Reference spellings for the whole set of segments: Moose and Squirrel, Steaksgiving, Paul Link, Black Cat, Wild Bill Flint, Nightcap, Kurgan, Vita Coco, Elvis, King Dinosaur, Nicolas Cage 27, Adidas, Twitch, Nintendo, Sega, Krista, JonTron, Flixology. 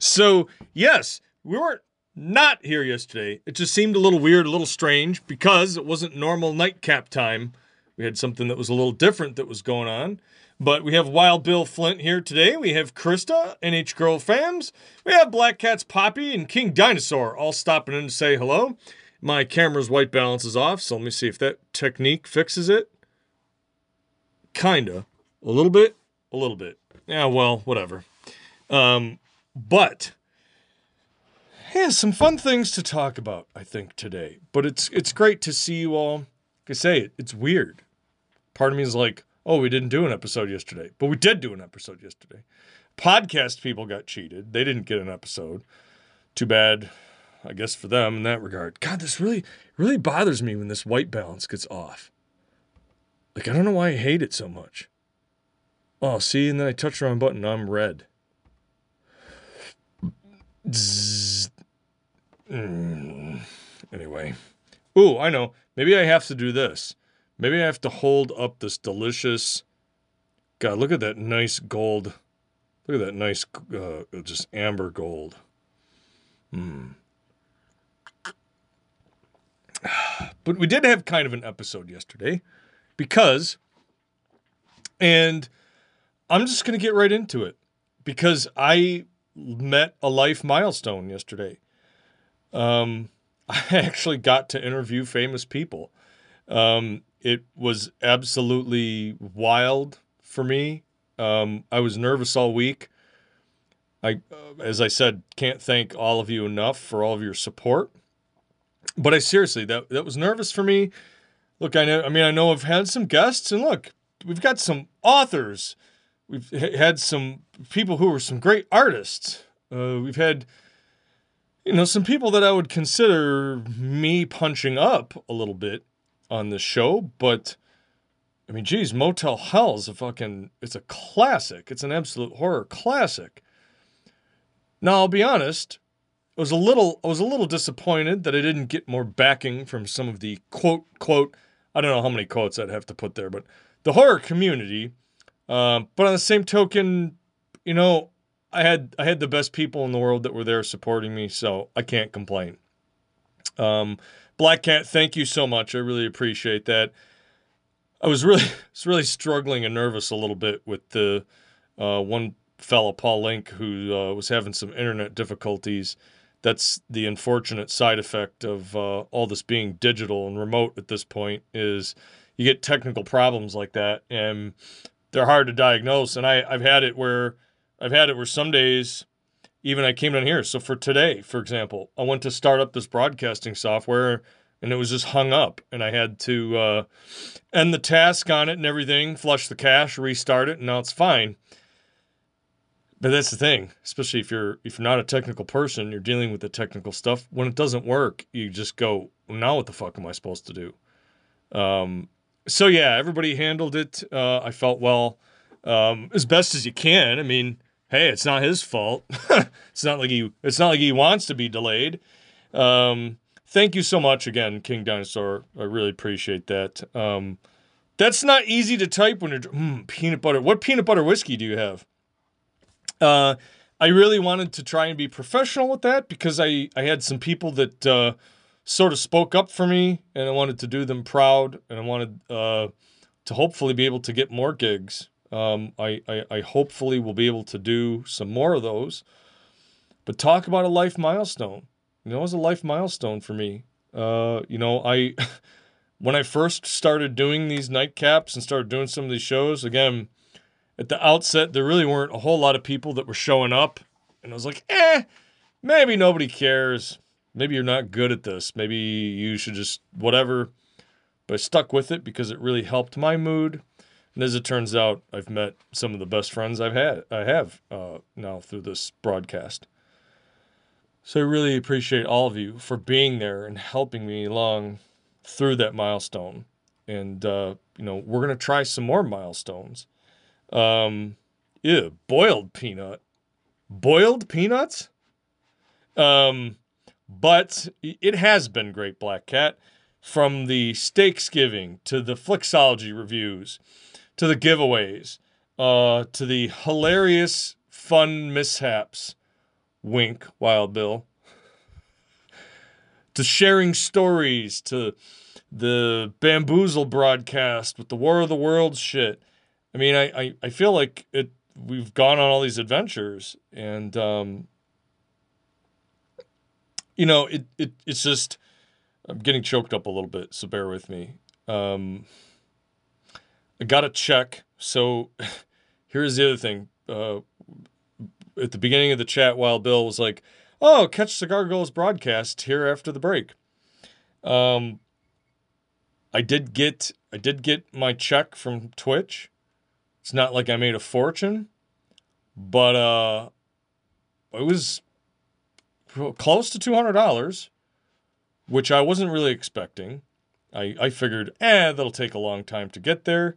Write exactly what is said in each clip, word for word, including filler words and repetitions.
So yes, we weren't not here yesterday. It just seemed a little weird, a little strange, because it wasn't normal nightcap time. We had something that was a little different that was going on. But we have Wild Bill Flint here today. We have Krista, N H Girl Fams. We have Black Cat's Poppy and King Dinosaur all stopping in to say hello. My camera's white balance is off, so let me see if that technique fixes it. Kinda. A little bit. A little bit. Yeah, well, whatever. Um, but... yeah, some fun things to talk about, I think, today. But it's it's great to see you all. Like I say, it, it's weird. Part of me is like, oh, we didn't do an episode yesterday. But we did do an episode yesterday. Podcast people got cheated. They didn't get an episode. Too bad, I guess, for them in that regard. God, this really, really bothers me when this white balance gets off. Like, I don't know why I hate it so much. Oh, see, and then I touch the wrong button. Now I'm red. Zzz. Mm. Anyway. Ooh, I know. Maybe I have to do this. Maybe I have to hold up this delicious... God, look at that nice gold. Look at that nice, uh, just amber gold. Mm. But we did have kind of an episode yesterday. Because... and I'm just going to get right into it. Because I met a life milestone yesterday. Um, I actually got to interview famous people. Um, it was absolutely wild for me. Um, I was nervous all week. I, uh, as I said, can't thank all of you enough for all of your support, but I seriously, that, that was nervous for me. Look, I know, I mean, I know I've had some guests, and look, we've got some authors. We've had some people who were some great artists. Uh, we've had, you know, some people that I would consider me punching up a little bit on this show, but I mean, geez, Motel Hell's a fucking, it's a classic. It's an absolute horror classic. Now, I'll be honest, I was a little, I was a little disappointed that I didn't get more backing from some of the quote, quote, I don't know how many quotes I'd have to put there, but the horror community. Uh, but on the same token, you know, I had I had the best people in the world that were there supporting me, so I can't complain. Um, Black Cat, thank you so much. I really appreciate that. I was really was really struggling and nervous a little bit with the uh, one fellow, Paul Link, who uh, was having some internet difficulties. That's the unfortunate side effect of uh, all this being digital and remote at this point, is you get technical problems like that, and they're hard to diagnose. And I, I've had it where... I've had it where some days even I came down here. So for today, for example, I went to start up this broadcasting software and it was just hung up, and I had to uh, end the task on it and everything, flush the cache, restart it, and now it's fine. But that's the thing, especially if you're if you're not a technical person, you're dealing with the technical stuff. When it doesn't work, you just go, well, now what the fuck am I supposed to do? Um, so yeah, everybody handled it. Uh, I felt well, um, as best as you can. I mean, hey, it's not his fault. It's not like he, it's not like he wants to be delayed. Um, thank you so much again, King Dinosaur. I really appreciate that. Um, that's not easy to type when you're mm, peanut butter. What peanut butter whiskey do you have? Uh, I really wanted to try and be professional with that, because I, I had some people that, uh, sort of spoke up for me, and I wanted to do them proud, and I wanted, uh, to hopefully be able to get more gigs. Um, I, I, I hopefully will be able to do some more of those. But talk about a life milestone. You know, it was a life milestone for me. Uh, you know, I when I first started doing these nightcaps and started doing some of these shows, again, at the outset, there really weren't a whole lot of people that were showing up. And I was like, eh, maybe nobody cares. Maybe you're not good at this. Maybe you should just whatever. But I stuck with it because it really helped my mood. And as it turns out, I've met some of the best friends I've had, I have uh, now through this broadcast. So I really appreciate all of you for being there and helping me along through that milestone. And, uh, you know, we're going to try some more milestones. Um, ew, boiled peanut. Boiled peanuts? Um, but it has been great, Black Cat. From the Steaksgiving to the Flixology reviews, to the giveaways, uh, to the hilarious, fun mishaps. wink, Wild Bill, to sharing stories, to the Bamboozle broadcast with the War of the Worlds shit. I mean, I, I, I feel like it. We've gone on all these adventures, and, um, you know, it, it, it's just, I'm getting choked up a little bit, so bear with me. Um, I got a check. So here's the other thing. Uh, at the beginning of the chat, Wild Bill was like, oh, catch the Gargoyles broadcast here after the break. Um, I did get, I did get my check from Twitch. It's not like I made a fortune, but uh, it was close to two hundred dollars, which I wasn't really expecting. I, I figured, eh, that'll take a long time to get there.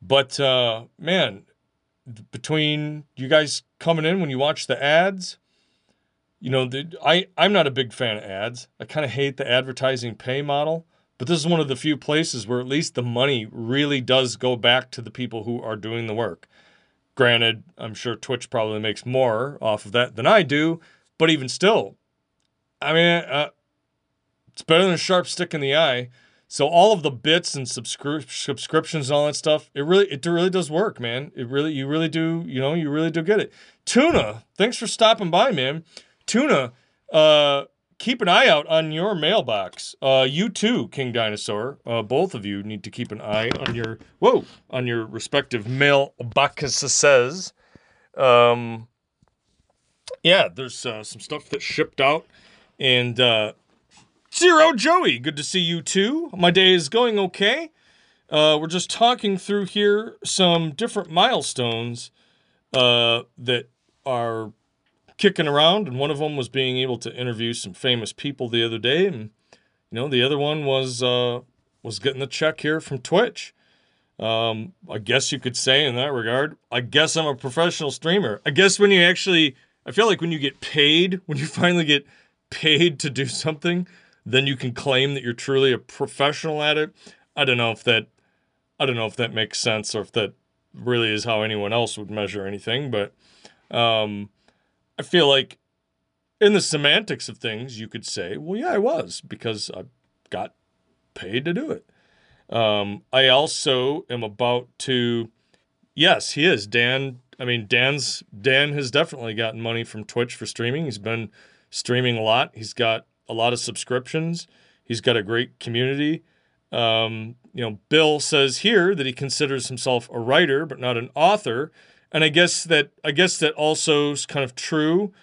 But, uh, man, between you guys coming in when you watch the ads, you know, the, I, I'm not a big fan of ads. I kind of hate the advertising pay model. But this is one of the few places where at least the money really does go back to the people who are doing the work. Granted, I'm sure Twitch probably makes more off of that than I do, but even still, I mean, uh, it's better than a sharp stick in the eye. So all of the bits and subscri- subscriptions and all that stuff, it really, it really does work, man. It really, you really do, you know, you really do get it. Tuna, thanks for stopping by, man. Tuna, uh, keep an eye out on your mailbox. Uh, you too, King Dinosaur. Uh, both of you need to keep an eye on your whoa on your respective mailboxes. Um, yeah, there's uh, some stuff that shipped out. And uh, Zero Joey, good to see you too. My day is going okay. Uh, we're just talking through here some different milestones uh, that are kicking around, and one of them was being able to interview some famous people the other day, and you know, the other one was uh was getting the check here from Twitch. um I guess you could say in that regard, I guess I'm a professional streamer. I guess when you actually, I feel like when you get paid, when you finally get paid to do something, then you can claim that you're truly a professional at it. I don't know if that I don't know if that makes sense, or if that really is how anyone else would measure anything, but um I feel like in the semantics of things, you could say, well, yeah, I was, because I got paid to do it. Um, I also am about to, yes, he is. Dan, I mean, Dan's, Dan has definitely gotten money from Twitch for streaming. He's been streaming a lot. He's got a lot of subscriptions. He's got a great community. Um, you know, Bill says here that he considers himself a writer, but not an author. And I guess that I guess that also is kind of true.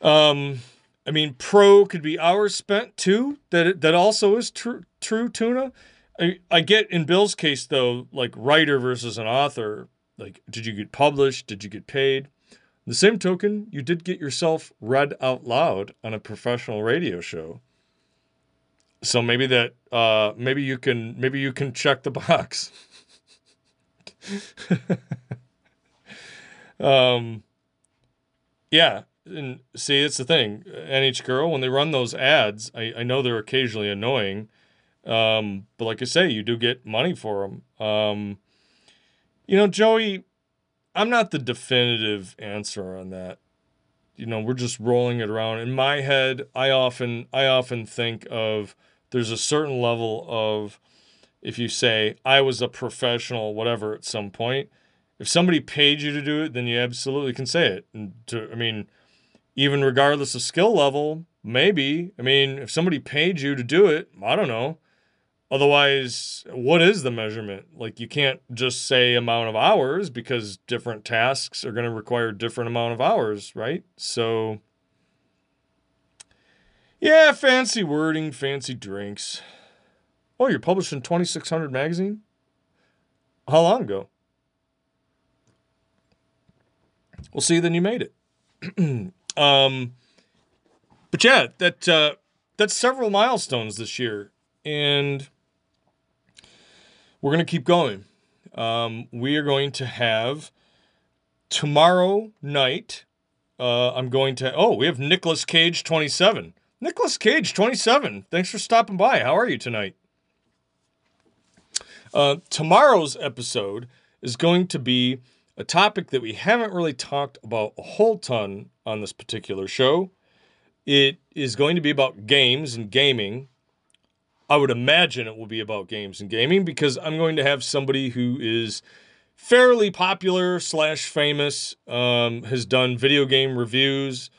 Um, I mean, pro could be hours spent too. That that also is true. True, Tuna. I, I get in Bill's case though, like writer versus an author. Like, did you get published? Did you get paid? The same token, you did get yourself read out loud on a professional radio show. So maybe that uh, maybe you can maybe you can check the box. Um, yeah. And see, it's the thing, N H Girl, when they run those ads, I, I know they're occasionally annoying. Um, but like I say, you do get money for them. Um, you know, Joey, I'm not the definitive answer on that. You know, we're just rolling it around in my head. I often, I often think of, there's a certain level of, if you say I was a professional, whatever, at some point, if somebody paid you to do it, then you absolutely can say it. And to, I mean, even regardless of skill level, maybe. I mean, if somebody paid you to do it, I don't know. Otherwise, what is the measurement? Like, you can't just say amount of hours, because different tasks are going to require different amount of hours, right? So, yeah, fancy wording, fancy drinks. Oh, you're published in twenty-six hundred magazine? How long ago? Well, see, then you made it. um, but yeah, that uh, that's several milestones this year, and we're going to keep going. Um, we are going to have tomorrow night, uh, I'm going to, oh, we have Nicolas Cage twenty-seven. Nicolas Cage twenty-seven, thanks for stopping by. How are you tonight? Uh, tomorrow's episode is going to be a topic that we haven't really talked about a whole ton on this particular show. It is going to be about games and gaming. I would imagine it will be about games and gaming because I'm going to have somebody who is fairly popular slash famous, um, has done video game reviews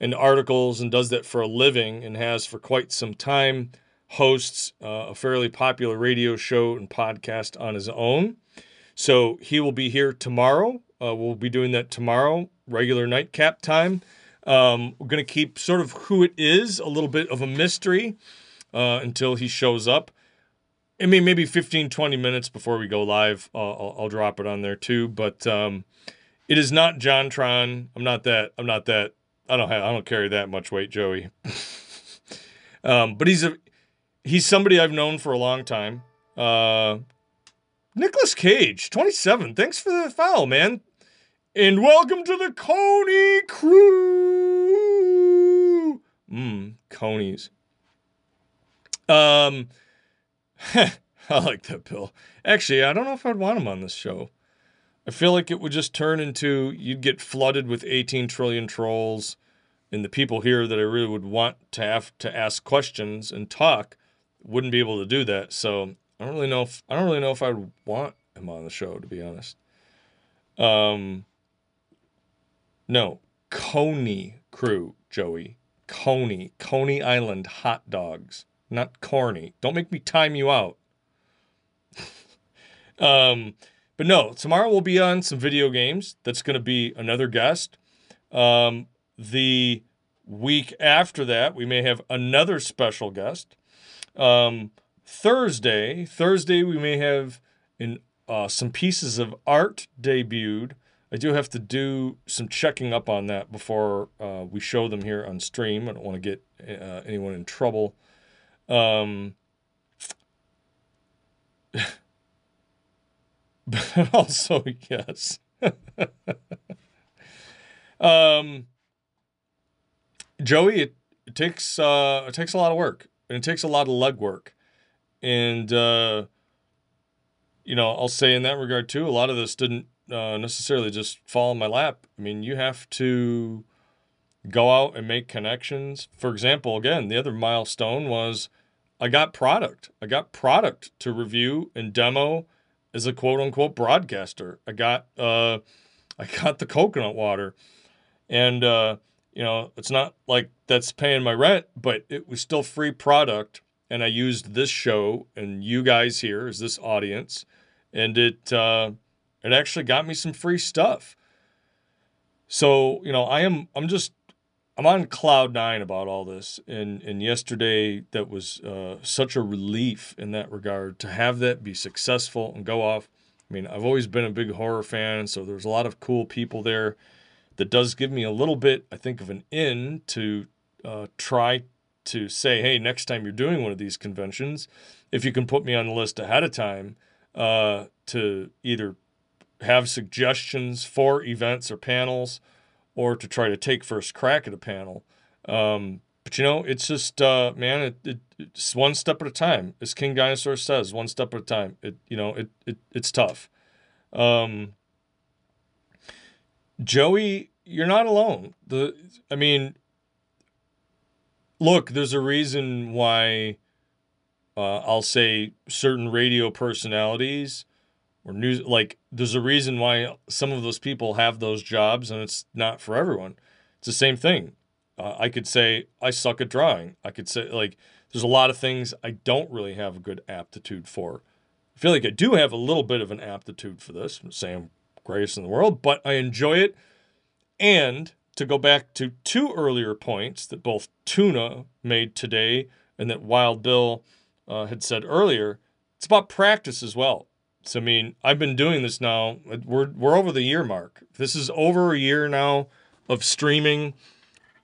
and articles and does that for a living and has for quite some time, hosts uh, a fairly popular radio show and podcast on his own. So he will be here tomorrow. Uh, we'll be doing that tomorrow, regular nightcap time. Um, we're going to keep sort of who it is a little bit of a mystery uh, until he shows up. I mean, maybe fifteen, twenty minutes before we go live. Uh, I'll, I'll drop it on there too. But um, it is not JonTron. I'm not that. I'm not that. I don't have. I don't carry that much weight, Joey. um, but he's a he's somebody I've known for a long time. Uh, Nicolas Cage twenty-seven. Thanks for the foul, man. And welcome to the Coney crew. Mmm, conies. Um, I like that, Bill. Actually, I don't know if I'd want him on this show. I feel like it would just turn into, you'd get flooded with eighteen trillion trolls, and the people here that I really would want to have to ask questions and talk wouldn't be able to do that. So I don't really know if, I don't really know if I'd want him on the show, to be honest. Um... No, Coney crew, Joey. Coney. Coney Island hot dogs. Not corny. Don't make me time you out. um, but no, tomorrow we'll be on some video games. That's going to be another guest. Um, the week after that, we may have another special guest. Um, Thursday, Thursday we may have in, uh, some pieces of art debuted. I do have to do some checking up on that before uh, we show them here on stream. I don't want to get uh, anyone in trouble. Um, but also, yes. um, Joey, it, it takes uh, it takes a lot of work, and it takes a lot of legwork, and uh, you know, I'll say in that regard too, a lot of this didn't Uh, necessarily just fall in my lap. I mean, you have to go out and make connections. For example, again, the other milestone was I got product. I got product to review and demo as a quote unquote broadcaster. I got uh, I got the coconut water, and uh, you know, it's not like that's paying my rent, but it was still free product, and I used this show and you guys here as this audience, and it. Uh, It actually got me some free stuff. So, you know, I am, I'm just, I'm on cloud nine about all this. And, and yesterday that was uh, such a relief in that regard to have that be successful and go off. I mean, I've always been a big horror fan. So there's a lot of cool people there that does give me a little bit, I think, of an in to uh, try to say, hey, next time you're doing one of these conventions, if you can put me on the list ahead of time uh, to either have suggestions for events or panels, or to try to take first crack at a panel. Um, but you know, it's just, uh, man, it, it, it's one step at a time. As King Dinosaur says, one step at a time. It, you know, it, it it's tough. Um, Joey, you're not alone. The, I mean, look, there's a reason why, uh, I'll say certain radio personalities or news, like there's a reason why some of those people have those jobs, and it's not for everyone. It's the same thing. Uh, I could say I suck at drawing. I could say, like, there's a lot of things I don't really have a good aptitude for. I feel like I do have a little bit of an aptitude for this. I'm saying I'm greatest in the world, but I enjoy it. And to go back to two earlier points that both Tuna made today and that Wild Bill uh, had said earlier, it's about practice as well. So, I mean, I've been doing this now. We're we're over the year mark. This is over a year now of streaming.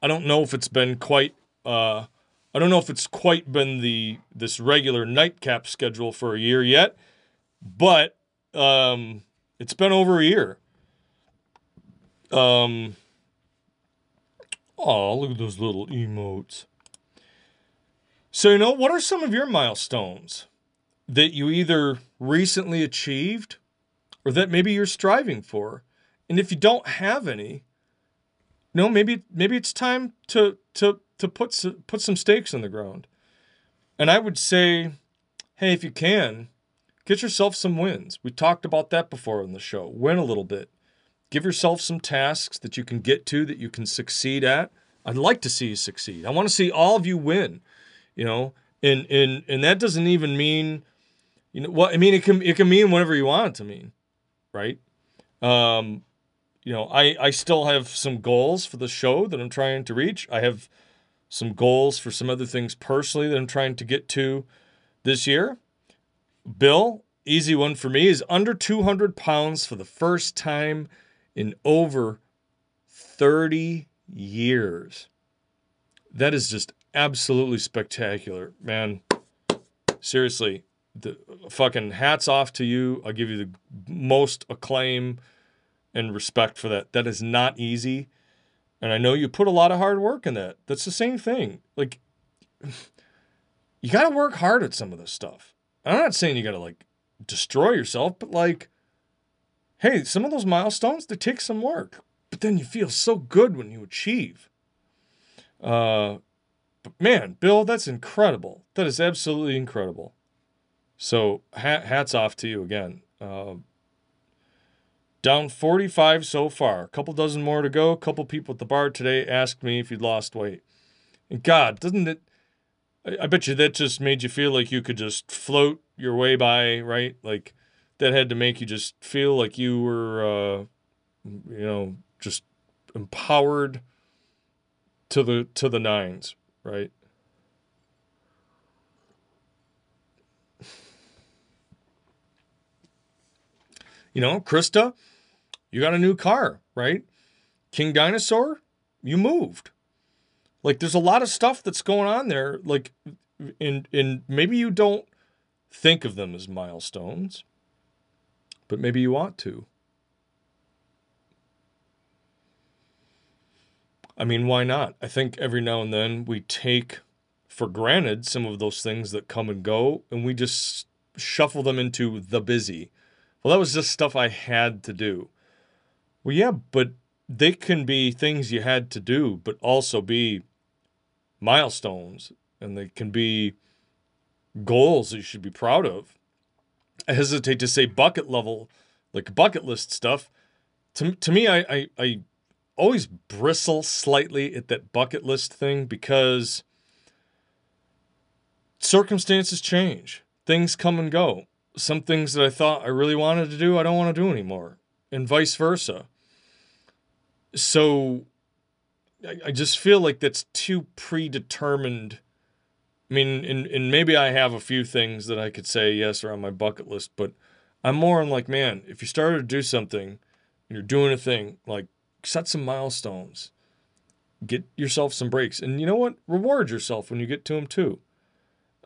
I don't know if it's been quite. Uh, I don't know if it's quite been the this regular nightcap schedule for a year yet, but um, it's been over a year. Um. Oh, look at those little emotes. So, you know, what are some of your milestones that you either recently achieved or that maybe you're striving for? And if you don't have any, you know, maybe maybe it's time to to to put some, put some stakes in the ground. And I would say, hey, if you can, get yourself some wins. We talked about that before on the show. Win a little bit. Give yourself some tasks that you can get to, that you can succeed at. I'd like to see you succeed. I want to see all of you win, you know, and, and, and that doesn't even mean, you know, well, I mean, it can, it can mean whatever you want it to mean, right? Um, you know, I, I still have some goals for the show that I'm trying to reach. I have some goals for some other things personally that I'm trying to get to this year. Bill, easy one for me is under two hundred pounds for the first time in over thirty years. That is just absolutely spectacular, man. Seriously, the fucking hats off to you. I'll give you the most acclaim and respect for that. That is not easy. And I know you put a lot of hard work in that. That's the same thing. Like, you got to work hard at some of this stuff. I'm not saying you got to, like, destroy yourself, but, like, hey, some of those milestones, they take some work. But then you feel so good when you achieve. Uh, but, man, Bill, that's incredible. That is absolutely incredible. So hat, hats off to you again. Uh, down forty-five so far. A couple dozen more to go. A couple people at the bar today asked me if you'd lost weight. And, God, doesn't it... I, I bet you that just made you feel like you could just float your way by, right? Like, that had to make you just feel like you were... Uh, you know, just empowered to the, to the nines, right? You know, Krista, you got a new car, right? King Dinosaur, you moved. Like, there's a lot of stuff that's going on there. Like, and, and maybe you don't think of them as milestones, but maybe you ought to. I mean, why not? I think every now and then we take for granted some of those things that come and go, and we just shuffle them into the busy. Well, that was just stuff I had to do. Well, yeah, but they can be things you had to do, but also be milestones, and they can be goals that you should be proud of. I hesitate to say bucket level, like bucket list stuff. To, to me, I... I, I always bristle slightly at that bucket list thing because circumstances change. Things come and go. Some things that I thought I really wanted to do, I don't want to do anymore, and vice versa. So I, I just feel like that's too predetermined. I mean, and, and maybe I have a few things that I could say yes are on my bucket list, but I'm more on like, man, if you started to do something and you're doing a thing, like, set some milestones, get yourself some breaks, and you know what? Reward yourself when you get to them too.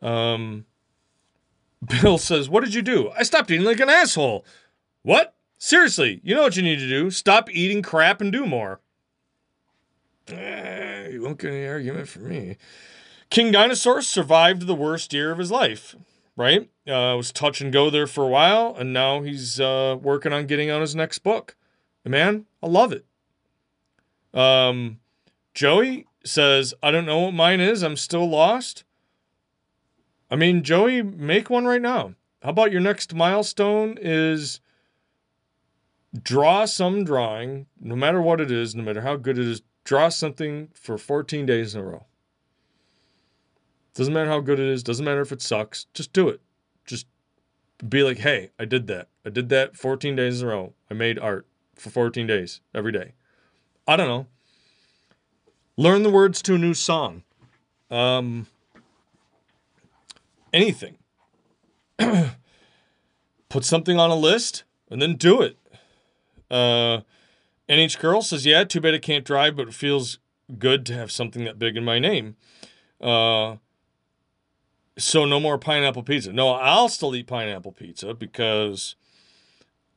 Um, Bill says, what did you do? I stopped eating like an asshole. What? Seriously, you know what you need to do. Stop eating crap and do more. Eh, you won't get any argument from me. King Dinosaur survived the worst year of his life, right? Uh, it was touch and go there for a while, and now he's uh, working on getting on his next book. And man, I love it. Um, Joey says, I don't know what mine is. I'm still lost. I mean, Joey, make one right now. How about your next milestone is draw some drawing, no matter what it is, no matter how good it is, draw something for fourteen days in a row. Doesn't matter how good it is. Doesn't matter if it sucks. Just do it. Just be like, hey, I did that. I did that fourteen days in a row. I made art for fourteen days every day. I don't know. Learn the words to a new song. Um, anything. Put something on a list and then do it. Uh, N H Girl says, yeah, too bad I can't drive, but it feels good to have something that big in my name. Uh, so no more pineapple pizza. No, I'll still eat pineapple pizza because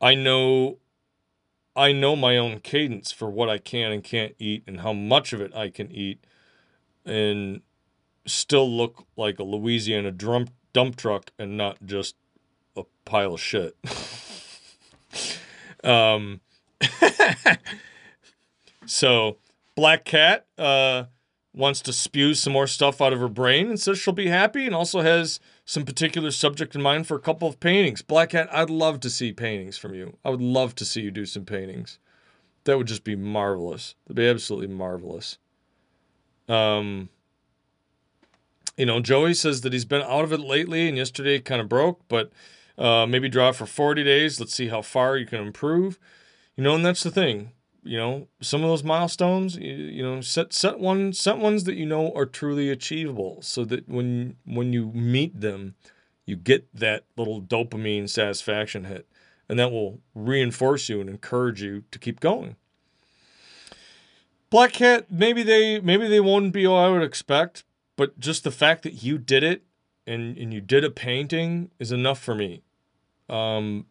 I know... I know my own cadence for what I can and can't eat and how much of it I can eat and still look like a Louisiana dump truck and not just a pile of shit. um, So Black Cat uh, wants to spew some more stuff out of her brain and says she'll be happy, and also has some particular subject in mind for a couple of paintings. Black Cat, I'd love to see paintings from you. I would love to see you do some paintings. That would just be marvelous. That'd be absolutely marvelous. Um, you know, Joey says that he's been out of it lately and yesterday kind of broke, but uh, maybe draw for forty days. Let's see how far you can improve. You know, and that's the thing. You know, some of those milestones, you, you know, set set one set ones that you know are truly achievable, so that when when you meet them, you get that little dopamine satisfaction hit, and that will reinforce you and encourage you to keep going. Black Cat, maybe they maybe they won't be all I would expect, but just the fact that you did it and and you did a painting is enough for me. Um,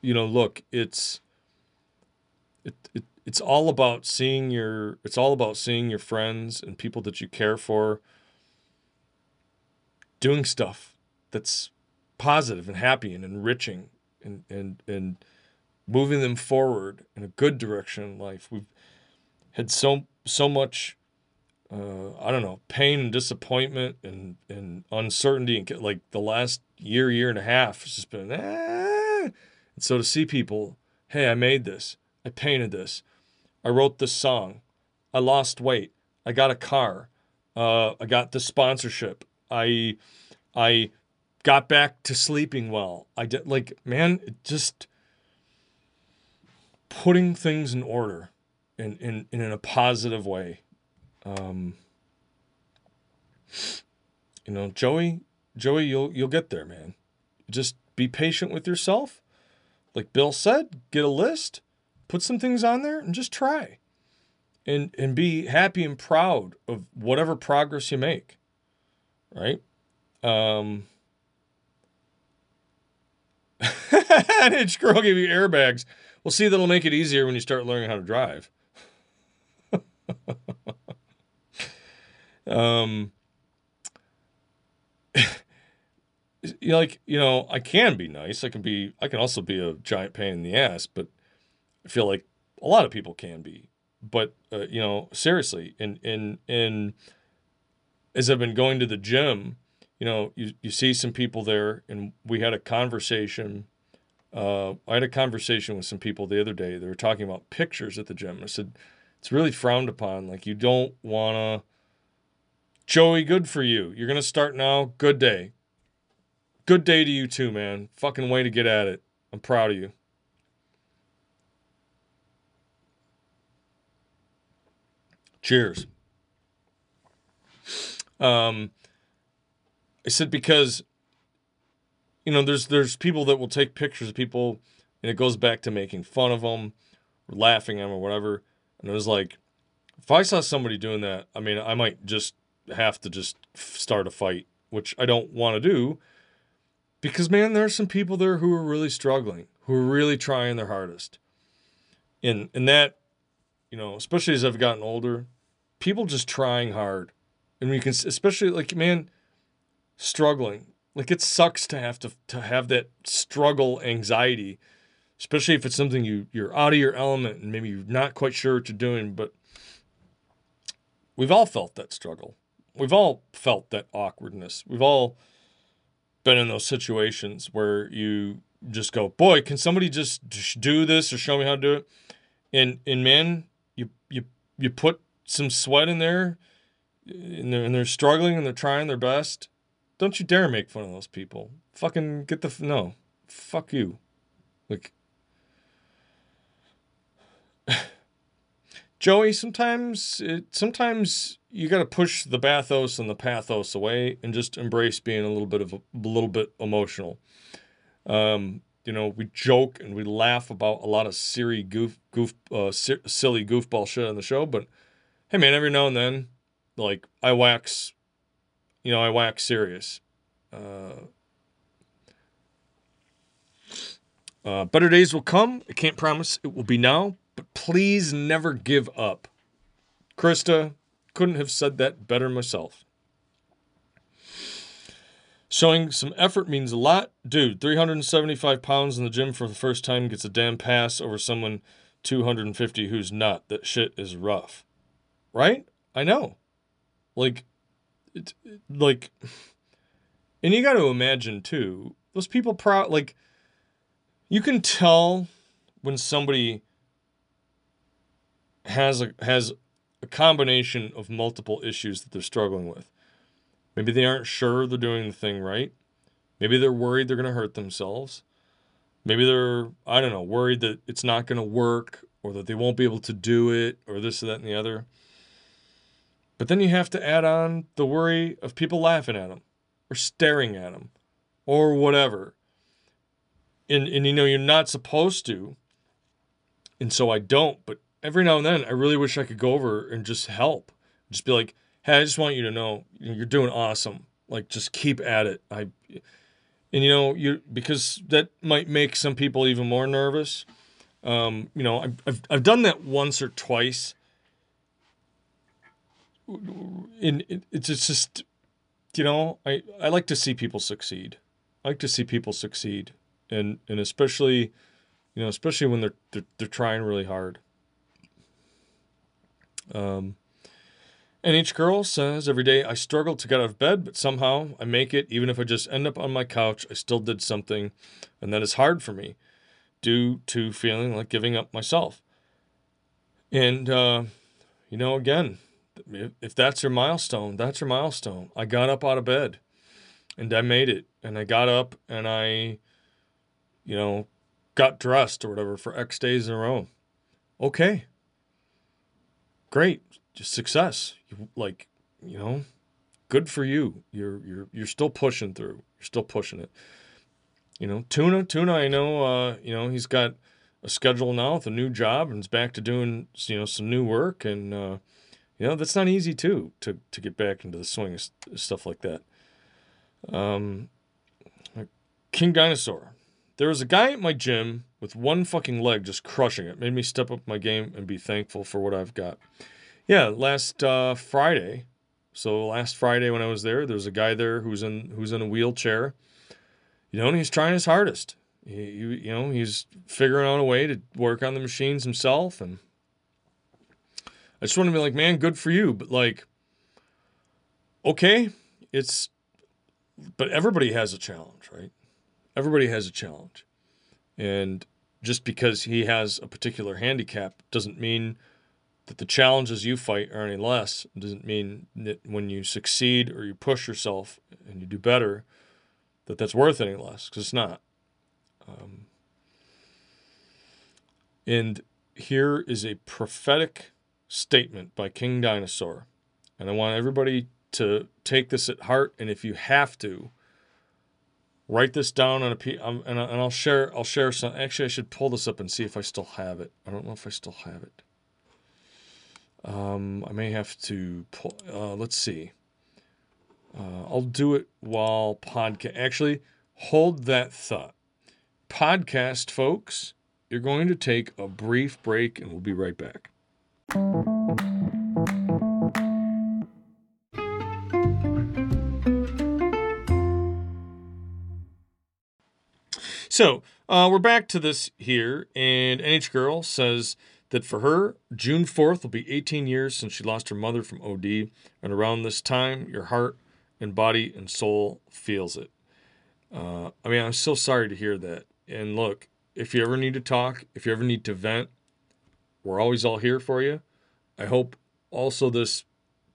you know, look, it's. It, it it's all about seeing your it's all about seeing your friends and people that you care for doing stuff that's positive and happy and enriching and and and moving them forward in a good direction in life. We've had so so much uh, I don't know, pain and disappointment and and uncertainty, and like the last year year and a half it's just been ah! And so to see people, hey, I made this. I painted this. I wrote this song. I lost weight. I got a car. Uh, I got this sponsorship. I, I got back to sleeping well. I did, like, man, it just putting things in order in, in, in a positive way. Um, you know, Joey, Joey, you'll, you'll get there, man. Just be patient with yourself. Like Bill said, get a list. Put some things on there and just try, and and be happy and proud of whatever progress you make, right? Um, an inch girl gave you airbags. We'll see, that'll make it easier when you start learning how to drive. um, you know, like you know, I can be nice. I can be. I can also be a giant pain in the ass, but. I feel like a lot of people can be, but, uh, you know, seriously, and, and, and as I've been going to the gym, you know, you, you see some people there, and we had a conversation. Uh, I had a conversation with some people the other day. They were talking about pictures at the gym. I said, it's really frowned upon. Like, you don't want to, Joey, good for you. You're going to start now. Good day. Good day to you too, man. Fucking way to get at it. I'm proud of you. Cheers. Um, I said, because, you know, there's, there's people that will take pictures of people, and it goes back to making fun of them, or laughing at them, or whatever. And it was like, if I saw somebody doing that, I mean, I might just have to just start a fight, which I don't want to do, because, man, there are some people there who are really struggling, who are really trying their hardest. And, and that, you know, especially as I've gotten older, people just trying hard. And we can, especially like, man, struggling, like it sucks to have to, to have that struggle anxiety, especially if it's something you you're out of your element and maybe you're not quite sure what you're doing, but we've all felt that struggle. We've all felt that awkwardness. We've all been in those situations where you just go, boy, can somebody just do this or show me how to do it? And, and man, you, you, you put some sweat in there, and they're, and they're struggling and they're trying their best. Don't you dare make fun of those people. Fucking get the, no, fuck you. Like, Joey, sometimes, it, sometimes you got to push the bathos and the pathos away and just embrace being a little bit of a, a little bit emotional. Um, You know, we joke and we laugh about a lot of silly goof, goof, uh, silly goofball shit on the show. But hey, man, every now and then, like I wax, you know, I wax serious. Uh, uh, better days will come. I can't promise it will be now, but please never give up. Krista, couldn't have said that better myself. Showing some effort means a lot. Dude, three hundred seventy-five pounds in the gym for the first time gets a damn pass over someone two hundred fifty who's not, that shit is rough. Right? I know. Like, it, like, and you got to imagine too, those people pro- like, you can tell when somebody has a, has a combination of multiple issues that they're struggling with. Maybe they aren't sure they're doing the thing right. Maybe they're worried they're going to hurt themselves. Maybe they're, I don't know, worried that it's not going to work or that they won't be able to do it or this or that and the other. But then you have to add on the worry of people laughing at them or staring at them or whatever. And, and you know, you're not supposed to. And so I don't. But every now and then, I really wish I could go over and just help. Just be like, hey, I just want you to know you're doing awesome. Like, just keep at it. I... And, you know, you because that might make some people even more nervous. Um, you know, I've, I've, I've done that once or twice. And it, it's just, you know, I, I like to see people succeed. I like to see people succeed. And and especially, you know, especially when they're, they're, they're trying really hard. Um. N H Girl says, every day I struggle to get out of bed, but somehow I make it. Even if I just end up on my couch, I still did something, and that is hard for me due to feeling like giving up myself. And, uh, you know, again, if that's your milestone, that's your milestone. I got up out of bed, and I made it, and I got up, and I, you know, got dressed or whatever for X days in a row. Okay. Great. Just success. Like, you know, good for you. You're, you're, you're still pushing through. You're still pushing it. You know, Tuna, Tuna, I know, uh, you know, he's got a schedule now with a new job and is back to doing, you know, some new work. And, uh, you know, that's not easy too, to, to get back into the swing of stuff like that. Um, King Dinosaur. There was a guy at my gym with one fucking leg just crushing it. Made me step up my game and be thankful for what I've got. Yeah, last uh, Friday, so last Friday when I was there, there was a guy there who's in who's in a wheelchair, you know, and he's trying his hardest. He, you, you know, he's figuring out a way to work on the machines himself, and I just want to be like, man, good for you, but like, okay, it's, but everybody has a challenge, right? Everybody has a challenge, and just because he has a particular handicap doesn't mean that the challenges you fight are any less. It doesn't mean that when you succeed or you push yourself and you do better, that that's worth any less, because it's not. Um, and here is a prophetic statement by King Dinosaur. And I want everybody to take this at heart. And if you have to, write this down on a p. And I'll share. I'll share some. Actually, I should pull this up and see if I still have it. I don't know if I still have it. Um, I may have to pull, uh, let's see. Uh, I'll do it while podcast. Actually, hold that thought. Podcast, folks, you're going to take a brief break and we'll be right back. So, uh, we're back to this here, and N H Girl says that for her, June fourth will be eighteen years since she lost her mother from O D. And around this time, your heart and body and soul feels it. Uh, I mean, I'm so sorry to hear that. And look, if you ever need to talk, if you ever need to vent, we're always all here for you. I hope also this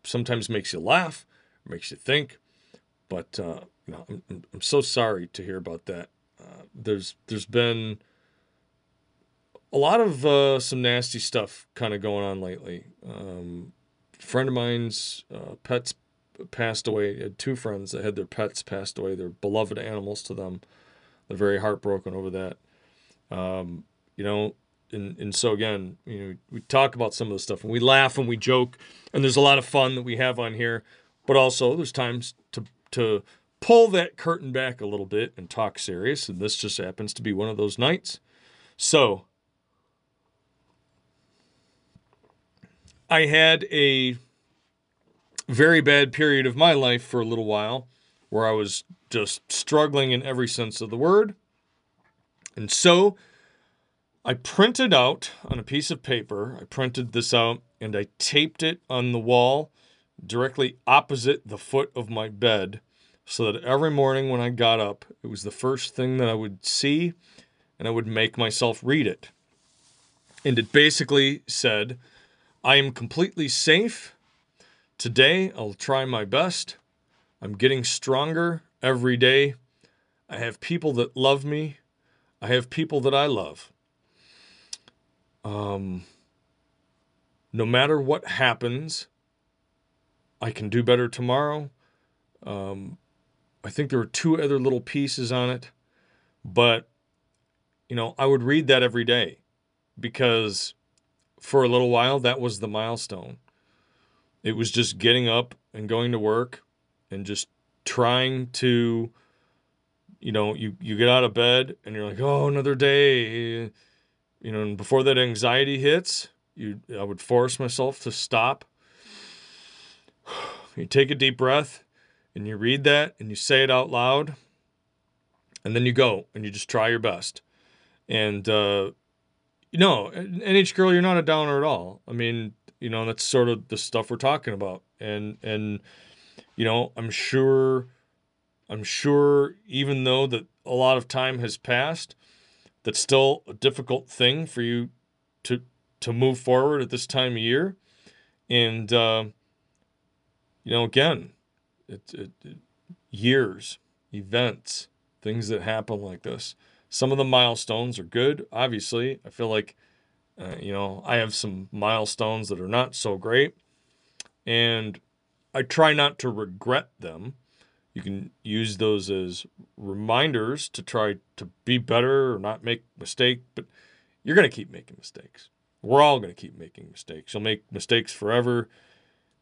sometimes makes you laugh, makes you think. But uh, no, I'm, I'm so sorry to hear about that. Uh, there's there's been... a lot of uh, some nasty stuff kind of going on lately. Um, a friend of mine's uh, pets passed away. I had two friends that had their pets passed away. They're beloved animals to them. They're very heartbroken over that. Um, you know, and, and so again, you know, we talk about some of this stuff and we laugh and we joke and there's a lot of fun that we have on here. But also there's times to to pull that curtain back a little bit and talk serious. And this just happens to be one of those nights. So... I had a very bad period of my life for a little while where I was just struggling in every sense of the word. And so I printed out on a piece of paper, I printed this out, and I taped it on the wall directly opposite the foot of my bed so that every morning when I got up, it was the first thing that I would see, and I would make myself read it. And it basically said, I am completely safe. Today, I'll try my best. I'm getting stronger every day. I have people that love me. I have people that I love. Um, no matter what happens, I can do better tomorrow. Um, I think there were two other little pieces on it, but, you know, I would read that every day because for a little while, that was the milestone. It was just getting up and going to work and just trying to, you know, you, you get out of bed and you're like, oh, another day. You know, and before that anxiety hits, you I would force myself to stop. You take a deep breath and you read that and you say it out loud. And then you go and you just try your best. And, uh, you know, N H Girl, you're not a downer at all. I mean, you know, that's sort of the stuff we're talking about. And, and you know, I'm sure, I'm sure even though that a lot of time has passed, that's still a difficult thing for you to to move forward at this time of year. And, uh, you know, again, it, it, it, years, events, things that happen like this. Some of the milestones are good, obviously. I feel like, uh, you know, I have some milestones that are not so great. And I try not to regret them. You can use those as reminders to try to be better or not make mistakes, but you're going to keep making mistakes. We're all going to keep making mistakes. You'll make mistakes forever.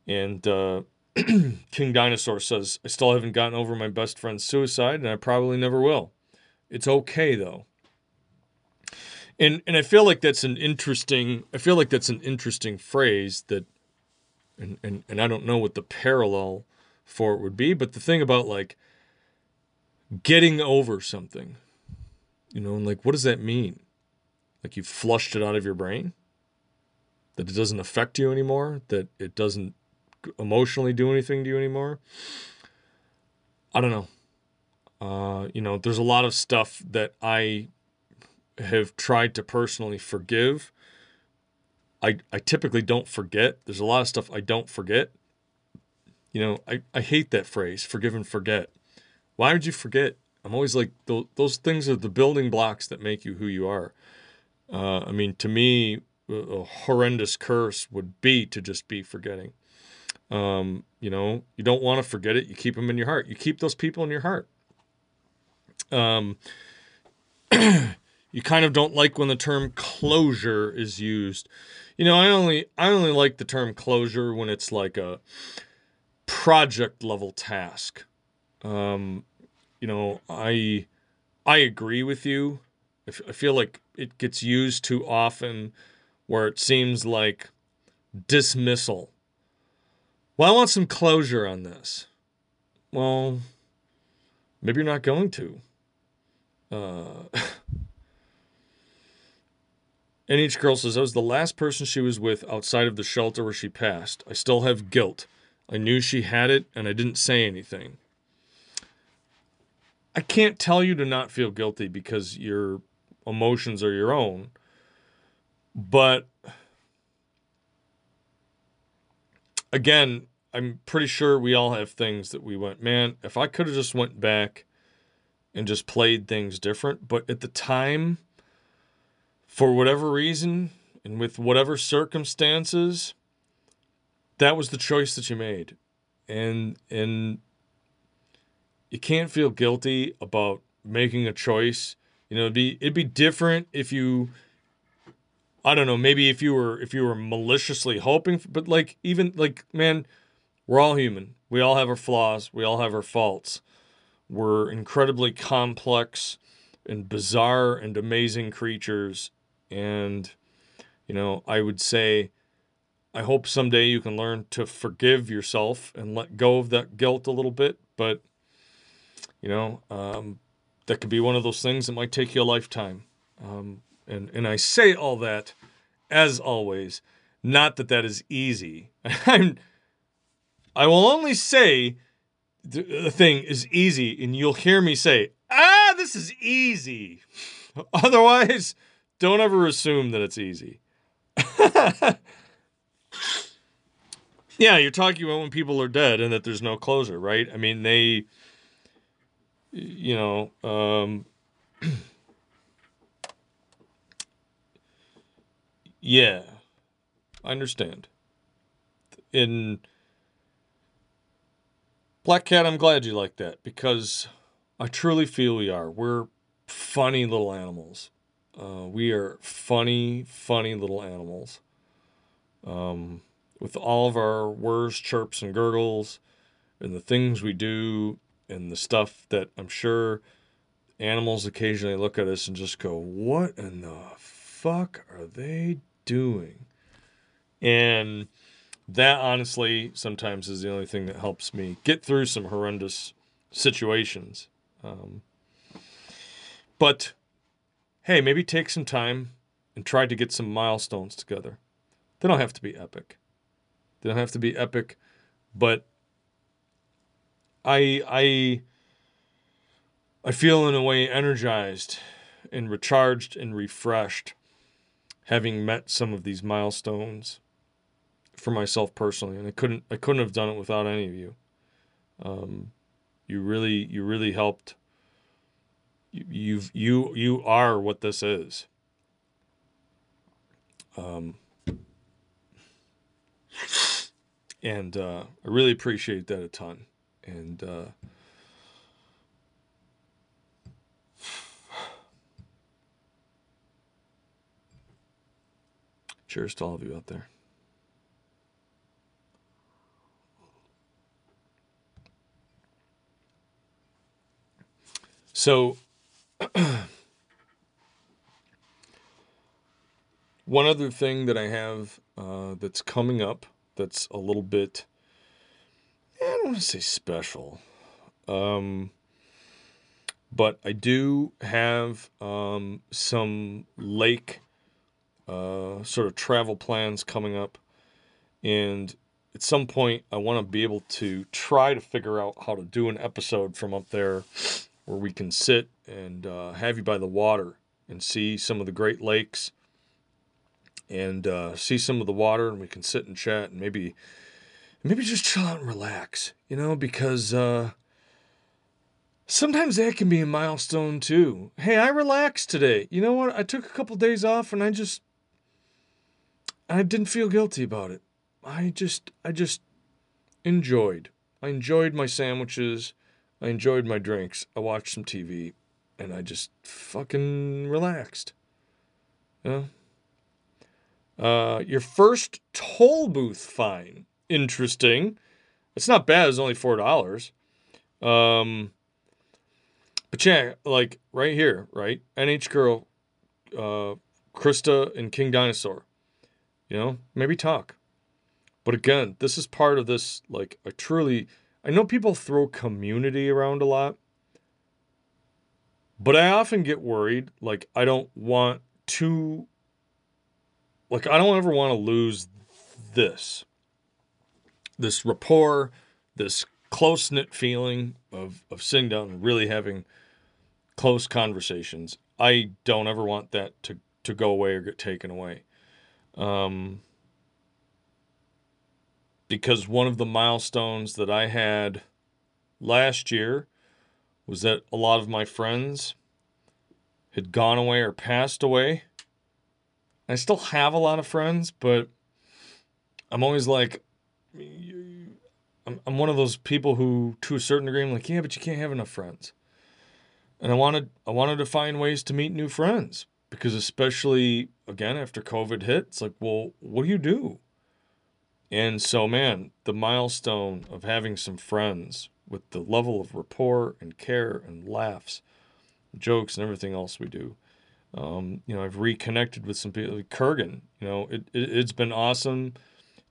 And uh, King Dinosaur says, I still haven't gotten over my best friend's suicide, and I probably never will. It's okay, though. And and I feel like that's an interesting, I feel like that's an interesting phrase that, and, and, and I don't know what the parallel for it would be, but the thing about like getting over something, you know, and like, what does that mean? Like you've flushed it out of your brain, that it doesn't affect you anymore, that it doesn't emotionally do anything to you anymore. I don't know. Uh, you know, there's a lot of stuff that I have tried to personally forgive. I, I typically don't forget. There's a lot of stuff I don't forget. You know, I, I hate that phrase, forgive and forget. Why would you forget? I'm always like, those, those things are the building blocks that make you who you are. Uh, I mean, to me, a horrendous curse would be to just be forgetting. Um, you know, you don't want to forget it. You keep them in your heart. You keep those people in your heart. Um, you kind of don't like when the term closure is used. You know, I only I only like the term closure when it's like a project level task. Um, you know, I, I agree with you. I, f- I feel like it gets used too often where it seems like dismissal. Well, I want some closure on this. Well, maybe you're not going to. Uh, N H Girl says, I was the last person she was with outside of the shelter where she passed. I still have guilt. I knew she had it, and I didn't say anything. I can't tell you to not feel guilty because your emotions are your own. But, again, I'm pretty sure we all have things that we went, man, if I could have just went back and just played things different. But at the time, for whatever reason, and with whatever circumstances, that was the choice that you made. And and you can't feel guilty about making a choice. You know, it'd be it'd be different if you I don't know, maybe if you were if you were maliciously hoping for, but like even like man, we're all human. We all have our flaws, we all have our faults. We're incredibly complex and bizarre and amazing creatures. And you know, I would say I hope someday you can learn to forgive yourself and let go of that guilt a little bit. But, you know, um, that could be one of those things that might take you a lifetime. Um, And, and I say all that, as always, not that that is easy. I'm, I will only say the thing is easy, and you'll hear me say, ah, this is easy. Otherwise, don't ever assume that it's easy. Yeah, you're talking about when people are dead and that there's no closure, right? I mean, they, you know, um, yeah, I understand. In Black Cat, I'm glad you like that, because I truly feel we are. We're funny little animals. Uh, we are funny, funny little animals. Um... with all of our whirs, chirps, and gurgles, and the things we do, and the stuff that I'm sure animals occasionally look at us and just go, what in the fuck are they doing? And that, honestly, sometimes is the only thing that helps me get through some horrendous situations. Um, but, hey, maybe take some time and try to get some milestones together. They don't have to be epic. They don't have to be epic, but I, I, I feel in a way energized and recharged and refreshed having met some of these milestones for myself personally. And I couldn't, I couldn't have done it without any of you. Um, you really, you really helped. You, you've, you, you are what this is. Um, And uh, I really appreciate that a ton. And uh, cheers to all of you out there. So, one other thing that I have uh, that's coming up, that's a little bit, I don't want to say special, um, but I do have um, some lake uh, sort of travel plans coming up, and at some point I want to be able to try to figure out how to do an episode from up there where we can sit and uh, have you by the water and see some of the Great Lakes. And uh, see some of the water, and we can sit and chat, and maybe, maybe just chill out and relax, you know, because uh, sometimes that can be a milestone too. Hey, I relaxed today. You know what? I took a couple days off, and I just, I didn't feel guilty about it. I just, I just enjoyed. I enjoyed my sandwiches. I enjoyed my drinks. I watched some T V, and I just fucking relaxed. You know? Uh, your first toll booth fine. Interesting. It's not bad. It's only four dollars. Um, but yeah, like right here, right? N H Girl, uh, Krista and King Dinosaur, you know, maybe talk. But again, this is part of this, like a truly, I know people throw community around a lot, but I often get worried. Like I don't want to Like, I don't ever want to lose this, this rapport, this close-knit feeling of, of sitting down and really having close conversations. I don't ever want that to, to go away or get taken away. Um, because one of the milestones that I had last year was that a lot of my friends had gone away or passed away. I still have a lot of friends, but I'm always like, I'm I'm one of those people who, to a certain degree, I'm like, yeah, but you can't have enough friends. And I wanted, I wanted to find ways to meet new friends, because especially, again, after COVID hit, it's like, well, what do you do? And so, man, the milestone of having some friends with the level of rapport and care and laughs, jokes and everything else we do. Um, you know, I've reconnected with some people, like Kurgan, you know, it, it, it's been awesome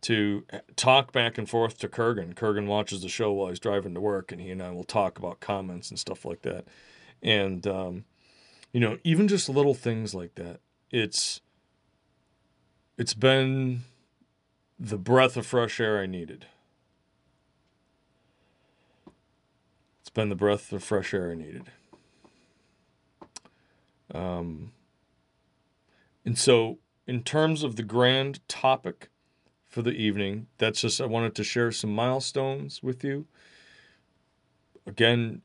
to talk back and forth to Kurgan. Kurgan watches the show while he's driving to work, and he and I will talk about comments and stuff like that. And, um, you know, even just little things like that, it's it's been the breath of fresh air I needed. It's been the breath of fresh air I needed. Um, and so in terms of the grand topic for the evening, that's just, I wanted to share some milestones with you. Again,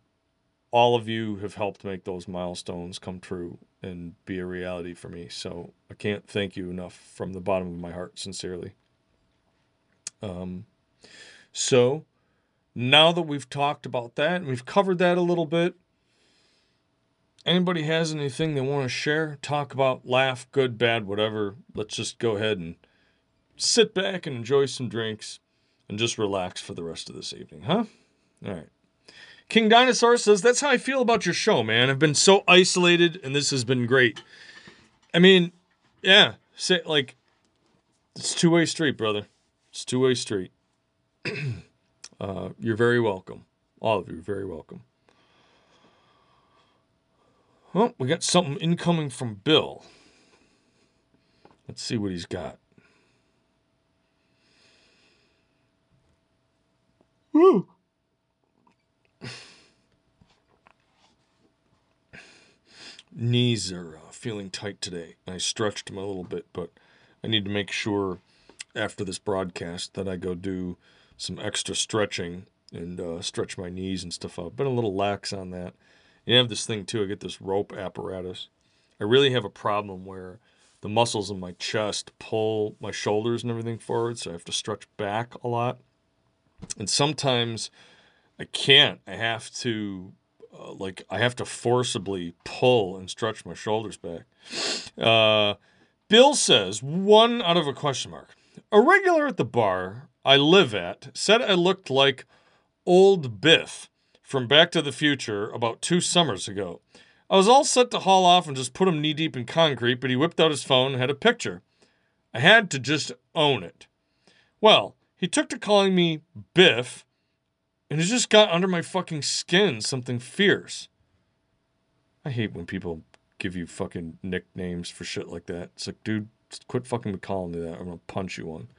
all of you have helped make those milestones come true and be a reality for me. So I can't thank you enough from the bottom of my heart, sincerely. Um, so now that we've talked about that and we've covered that a little bit, anybody has anything they want to share, talk about, laugh, good, bad, whatever, let's just go ahead and sit back and enjoy some drinks and just relax for the rest of this evening, huh? All right. King Dinosaur says, that's how I feel about your show, man. I've been so isolated, and this has been great. I mean, yeah, say, like, it's two-way street, brother. It's two-way street. uh, you're very welcome. All of you are very welcome. Well, we got something incoming from Bill. Let's see what he's got. Woo! Knees are uh, feeling tight today. I stretched them a little bit, but I need to make sure after this broadcast that I go do some extra stretching and uh, stretch my knees and stuff out. I've been a little lax on that. You have this thing, too. I get this rope apparatus. I really have a problem where the muscles in my chest pull my shoulders and everything forward, so I have to stretch back a lot. And sometimes I can't. I have to, uh, like, I have to forcibly pull and stretch my shoulders back. Uh, Bill says, one out of a question mark. A regular at the bar I live at said I looked like Old Biff from Back to the Future about two summers ago. I was all set to haul off and just put him knee-deep in concrete, but he whipped out his phone and had a picture. I had to just own it. Well, he took to calling me Biff, and it just got under my fucking skin, something fierce. I hate when people give you fucking nicknames for shit like that. It's like, dude, quit fucking calling me that. I'm gonna punch you one.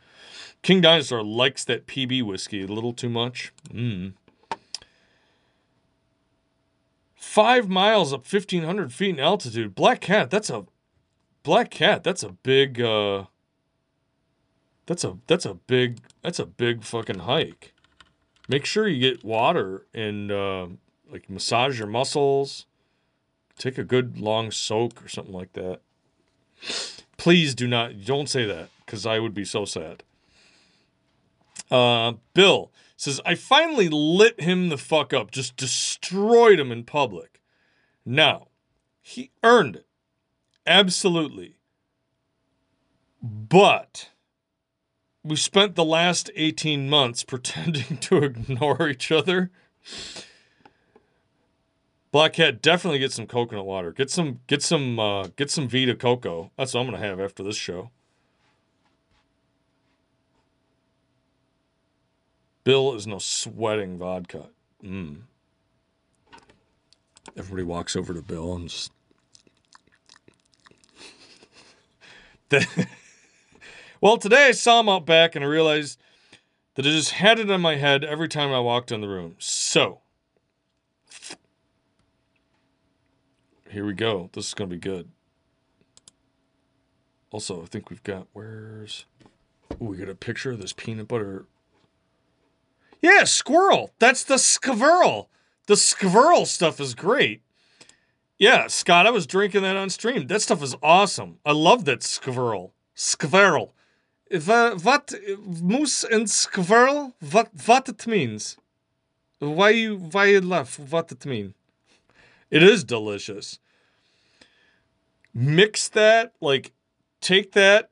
King Dinosaur likes that P B whiskey a little too much. Mmm. Five miles up fifteen hundred feet in altitude. Black Cat, that's a... Black Cat, that's a big, uh... That's a, that's a big, that's a big fucking hike. Make sure you get water and, uh, like, massage your muscles. Take a good long soak or something like that. Please do not, don't say that, because I would be so sad. Uh, Bill says, I finally lit him the fuck up, just destroyed him in public. Now, he earned it. Absolutely. But we spent the last eighteen months pretending to ignore each other. Black Cat, definitely get some coconut water. Get some, get some, uh, get some Vita Coco. That's what I'm going to have after this show. Bill is no sweating vodka. Mm. Everybody walks over to Bill and just... Well, today I saw him out back and I realized that I just had it on my head every time I walked in the room. So, here we go. This is going to be good. Also, I think we've got... Where's... Ooh, we got a picture of this peanut butter... Yeah, squirrel. That's the squirrel. The squirrel stuff is great. Yeah, Scott, I was drinking that on stream. That stuff is awesome. I love that squirrel. Squirrel. The, what? Moose and squirrel? What, what it means? Why you, why you laugh? What it mean? It is delicious. Mix that, like, take that.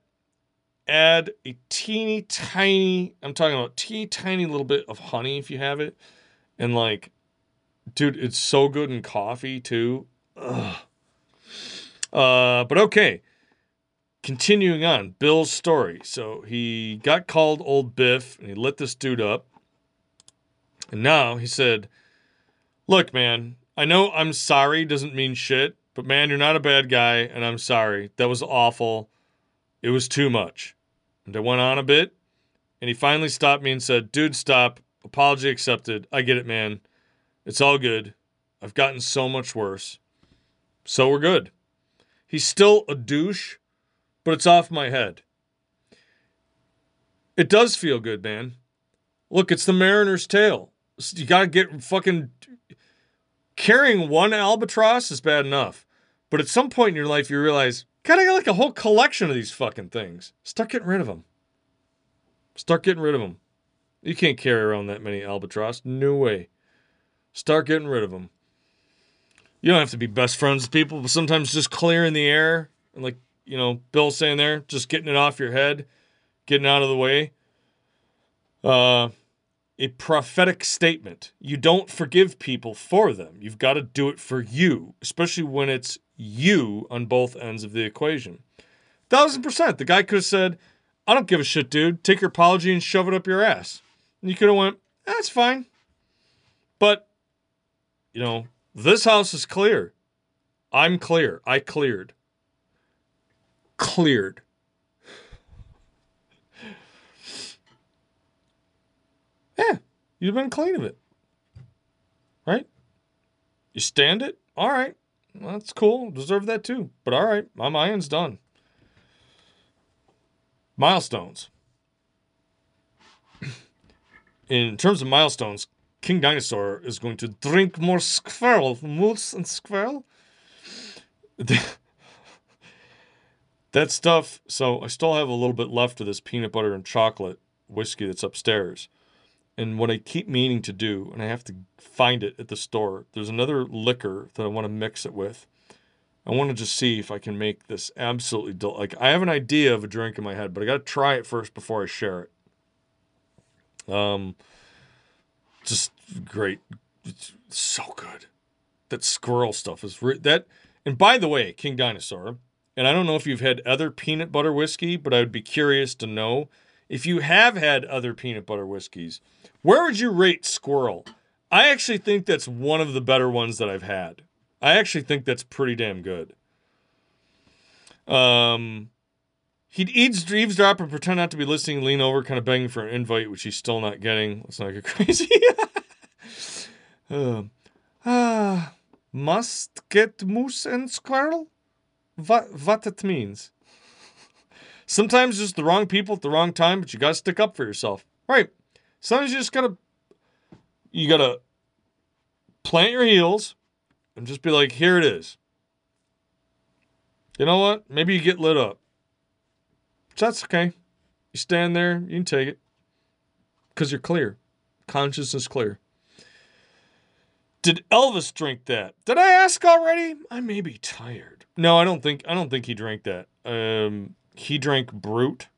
Add a teeny tiny, I'm talking about teeny tiny little bit of honey if you have it. And like, dude, it's so good in coffee too. Ugh. Uh, but okay, continuing on, Bill's story. So he got called Old Biff and he lit this dude up. And now he said, look, man, I know I'm sorry doesn't mean shit. But man, you're not a bad guy, and I'm sorry. That was awful. It was too much. And I went on a bit, and he finally stopped me and said, dude, stop. Apology accepted. I get it, man. It's all good. I've gotten so much worse. So we're good. He's still a douche, but it's off my head. It does feel good, man. Look, it's the Mariner's Tale. You gotta get fucking... Carrying one albatross is bad enough. But at some point in your life, you realize, God, I got like a whole collection of these fucking things. Start getting rid of them. Start getting rid of them. You can't carry around that many albatross. No way. Start getting rid of them. You don't have to be best friends with people, but sometimes just clearing the air, and like, you know, Bill saying there, just getting it off your head, getting out of the way. Uh, a prophetic statement. You don't forgive people for them. You've got to do it for you, especially when it's you on both ends of the equation. Thousand percent. The guy could have said, I don't give a shit, dude. Take your apology and shove it up your ass. And you could have went, that's fine. But, you know, this house is clear. I'm clear. I cleared. Cleared. Yeah, you've been clean of it. Right? You stand it? All right. Well, that's cool. Deserve that too. But all right, my mind's done. Milestones. In terms of milestones, King Dinosaur is going to drink more squirrel, moose and squirrel. That stuff. So I still have a little bit left of this peanut butter and chocolate whiskey that's upstairs. And what I keep meaning to do, and I have to find it at the store, there's another liquor that I want to mix it with. I want to just see if I can make this absolutely... Del- like, I have an idea of a drink in my head, but I got to try it first before I share it. Um, just great. It's so good. That squirrel stuff is... Re- that. And by the way, King Dinosaur, and I don't know if you've had other peanut butter whiskey, but I would be curious to know... If you have had other peanut butter whiskeys, where would you rate Squirrel? I actually think that's one of the better ones that I've had. I actually think that's pretty damn good. Um, he'd eavesdrop and pretend not to be listening, lean over, kind of begging for an invite, which he's still not getting. Let's not get crazy. uh, uh, must get moose and squirrel? What, what it means? Sometimes just the wrong people at the wrong time, but you got to stick up for yourself. Right. Sometimes you just got to, you got to plant your heels and just be like, here it is. You know what? Maybe you get lit up. So that's okay. You stand there, you can take it. Because you're clear. Consciousness clear. Did Elvis drink that? Did I ask already? I may be tired. No, I don't think, I don't think he drank that. Um... He drank Brute.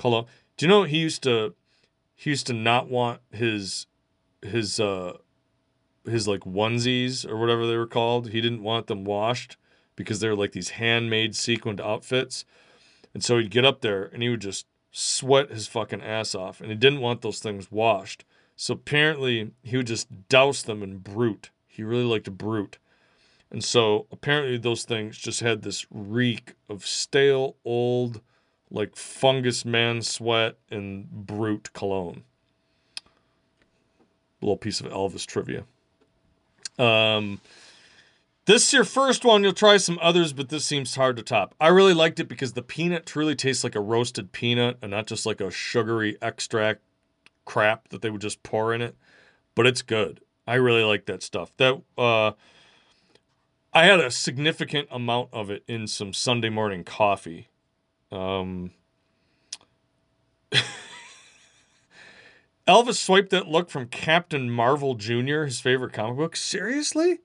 Hello. Do you know he used to? He used to not want his, his, uh, his like onesies or whatever they were called. He didn't want them washed because they're like these handmade sequined outfits, and so he'd get up there and he would just sweat his fucking ass off, and he didn't want those things washed. So apparently he would just douse them in Brute. He really liked Brute. And so apparently those things just had this reek of stale, old, like fungus man sweat and Brute cologne. A little piece of Elvis trivia. Um, this is your first one. You'll try some others, but this seems hard to top. I really liked it because the peanut truly tastes like a roasted peanut and not just like a sugary extract crap that they would just pour in it. But it's good. I really like that stuff. That, uh... I had a significant amount of it in some Sunday morning coffee. Um, Elvis swiped that look from Captain Marvel Junior, his favorite comic book. Seriously?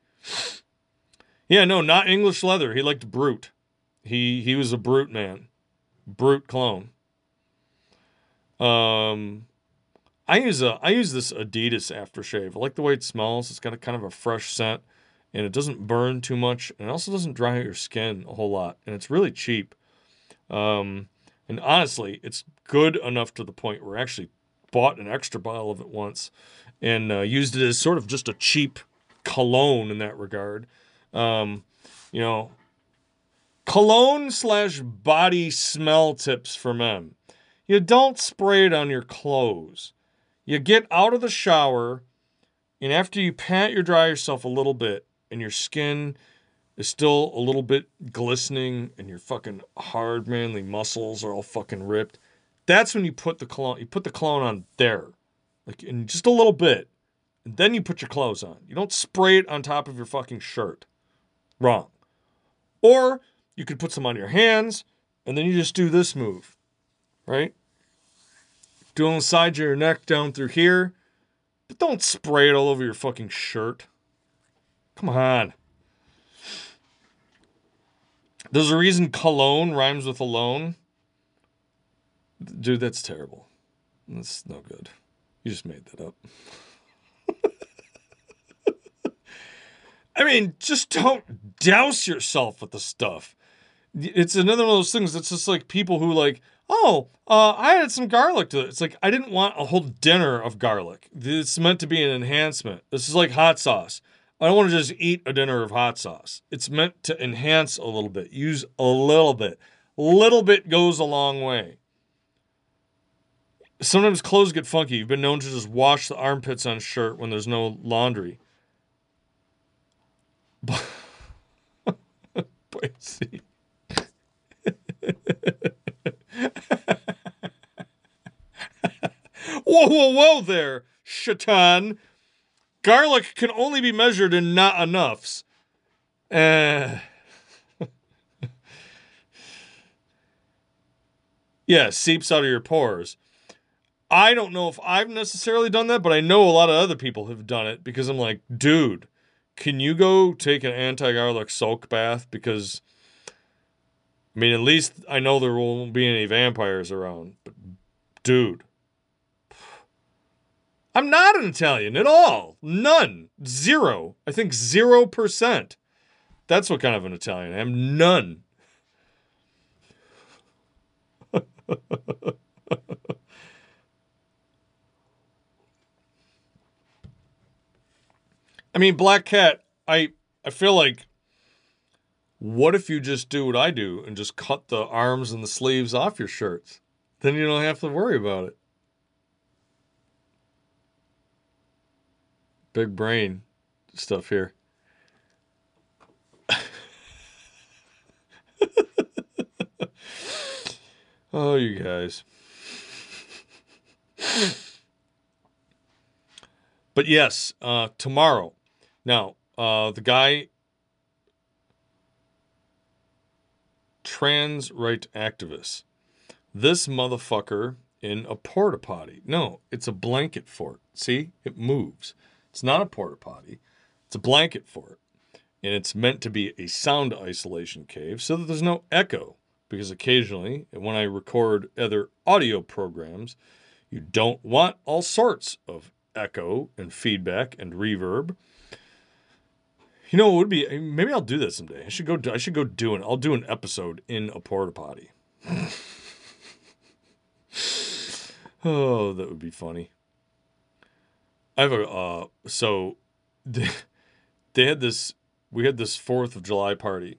Yeah, no, not English leather. He liked Brute. He he was a Brute man. Brute clone. Um, I use a I use this Adidas aftershave. I like the way it smells. It's got a kind of a fresh scent. And it doesn't burn too much, and it also doesn't dry out your skin a whole lot, and it's really cheap. Um, and honestly, it's good enough to the point where I actually bought an extra bottle of it once and uh, used it as sort of just a cheap cologne in that regard. Um, you know, cologne slash body smell tips for men. You don't spray it on your clothes. You get out of the shower, and after you pat your dry yourself a little bit, and your skin is still a little bit glistening, and your fucking hard manly muscles are all fucking ripped, that's when you put the cologne. You put the cologne on there, like in just a little bit, and then you put your clothes on. You don't spray it on top of your fucking shirt. Wrong. Or you could put some on your hands, and then you just do this move, right? Do it inside your neck, down through here, but don't spray it all over your fucking shirt. Come on. There's a reason cologne rhymes with alone. Dude, that's terrible. That's no good. You just made that up. I mean, just don't douse yourself with the stuff. It's another one of those things that's just like people who like, oh, uh, I added some garlic to it. It's like, I didn't want a whole dinner of garlic. It's meant to be an enhancement. This is like hot sauce. I don't want to just eat a dinner of hot sauce. It's meant to enhance a little bit. Use a little bit. Little bit goes a long way. Sometimes clothes get funky. You've been known to just wash the armpits on a shirt when there's no laundry. Boise. Whoa, whoa, whoa there, Shatan. Garlic can only be measured in not enoughs. Uh. Yeah, seeps out of your pores. I don't know if I've necessarily done that, but I know a lot of other people have done it because I'm like, dude, can you go take an anti-garlic soak bath? Because, I mean, at least I know there won't be any vampires around. But, dude. I'm not an Italian at all. None. Zero. I think zero percent. That's what kind of an Italian I am. None. I mean, Black Cat, I, I feel like, what if you just do what I do and just cut the arms and the sleeves off your shirts? Then you don't have to worry about it. Big brain stuff here. Oh, you guys. But yes, uh, tomorrow. Now, uh, the guy, trans right activist. This motherfucker in a porta potty. No, it's a blanket fort. See, it moves. It's not a porta potty. It's a blanket fort. And it's meant to be a sound isolation cave so that there's no echo. Because occasionally, when I record other audio programs, you don't want all sorts of echo and feedback and reverb. You know, it would be, maybe I'll do that someday. I should go, I should go do an, I'll do an episode in a porta potty. Oh, that would be funny. I have a, uh, so they, they had this, we had this fourth of July party.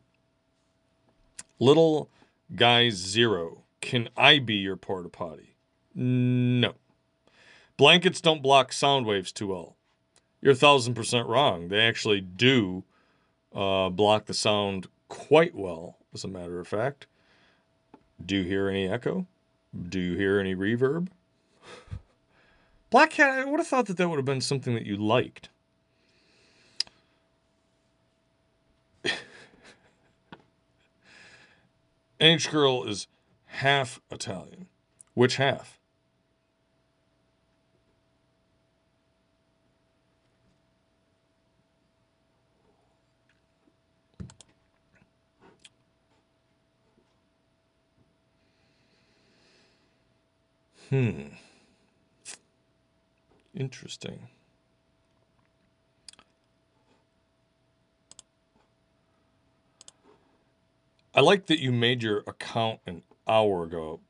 Little guy zero, can I be your porta potty? No. Blankets don't block sound waves too well. You're a thousand percent wrong. They actually do uh, block the sound quite well, as a matter of fact. Do you hear any echo? Do you hear any reverb? Black Cat, I would have thought that that would have been something that you liked. N H Girl is half Italian. Which half? Hmm. Interesting. I like that you made your account an hour ago,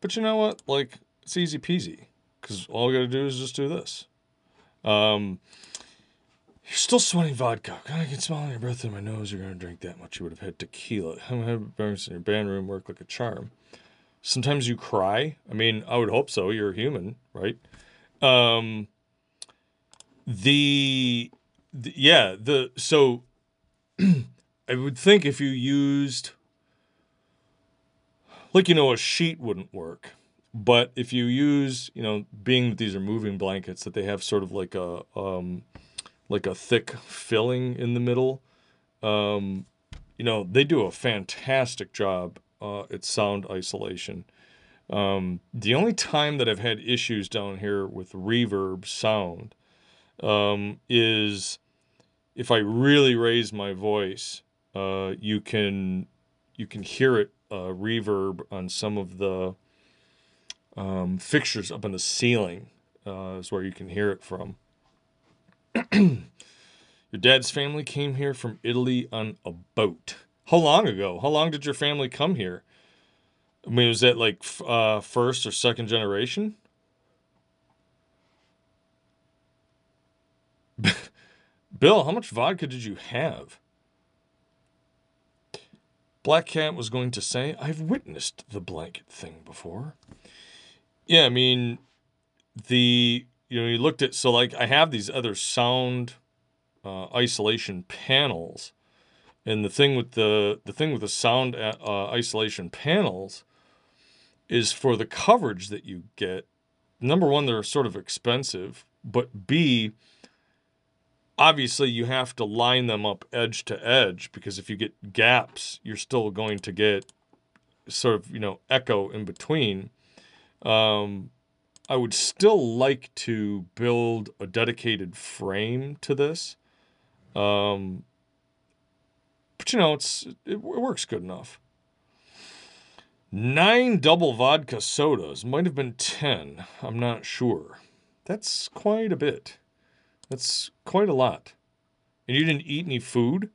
but you know what? Like, it's easy peasy because all I got to do is just do this. Um, You're still sweating vodka. I can smell your breath in my nose. You're going to drink that much. You would have had tequila. I'm going to have bars in your band room work like a charm. Sometimes you cry. I mean, I would hope so. You're human, right? Um, the, the yeah, the, so I would think if you used, like, you know, a sheet wouldn't work. But if you use, you know, being that these are moving blankets, that they have sort of like a, um, like a thick filling in the middle, um, you know, they do a fantastic job uh, at sound isolation. Um, the only time that I've had issues down here with reverb sound um, is if I really raise my voice, uh, you can you can hear it uh, reverb on some of the Um, fixtures up on the ceiling uh, is where you can hear it from. Your dad's family came here from Italy on a boat. How long ago? How long did your family come here? I mean, was that like uh, first or second generation? Bill, how much vodka did you have? Black Cat was going to say, I've witnessed the blanket thing before. Yeah, I mean, the, you know, you looked at, so like I have these other sound uh, isolation panels, and the thing with the, the thing with the sound uh, isolation panels is for the coverage that you get, number one, they're sort of expensive, but B, obviously you have to line them up edge to edge, because if you get gaps, you're still going to get sort of, you know, echo in between. Um, I would still like to build a dedicated frame to this. Um, but you know, it's, it, it works good enough. Nine double vodka sodas, might have been ten. I'm not sure. That's quite a bit. That's quite a lot. And you didn't eat any food?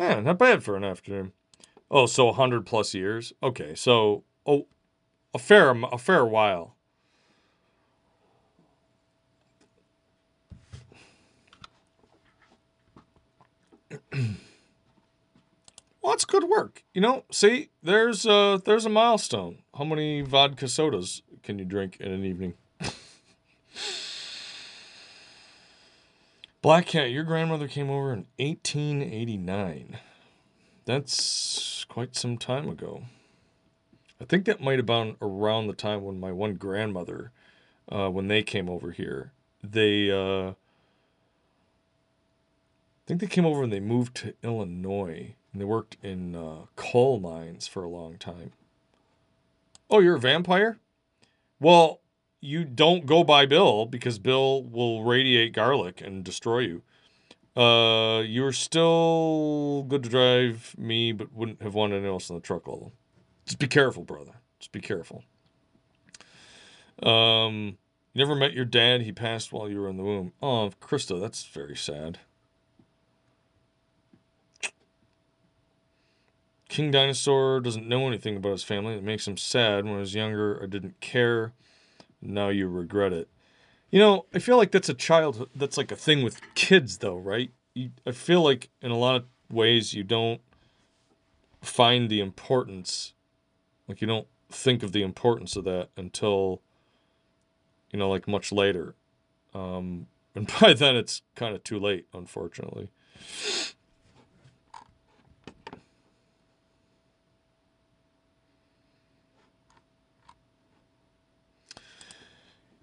Yeah, not bad for an afternoon. Oh, so one hundred plus years. Okay, so oh, a fair a fair while. Well, that's good work. You know, see, there's a, there's a milestone. How many vodka sodas can you drink in an evening? Black Cat, your grandmother came over in eighteen eighty-nine. That's quite some time ago. I think that might have been around the time when my one grandmother, uh, when they came over here, they, uh, I think they came over and they moved to Illinois, and they worked in uh, coal mines for a long time. Oh, you're a vampire? Well, you don't go by Bill, because Bill will radiate garlic and destroy you. Uh, you're still good to drive me, but wouldn't have wanted anyone else in the truck all along. Just be careful, brother. Just be careful. Um, you never met your dad. He passed while you were in the womb. Oh, Krista, that's very sad. King Dinosaur doesn't know anything about his family. It makes him sad. When I was younger, I didn't care. Now you regret it. You know, I feel like that's a childhood, that's like a thing with kids though, right? You, I feel like in a lot of ways you don't find the importance, like you don't think of the importance of that until, you know, like much later. Um, and by then it's kind of too late, unfortunately.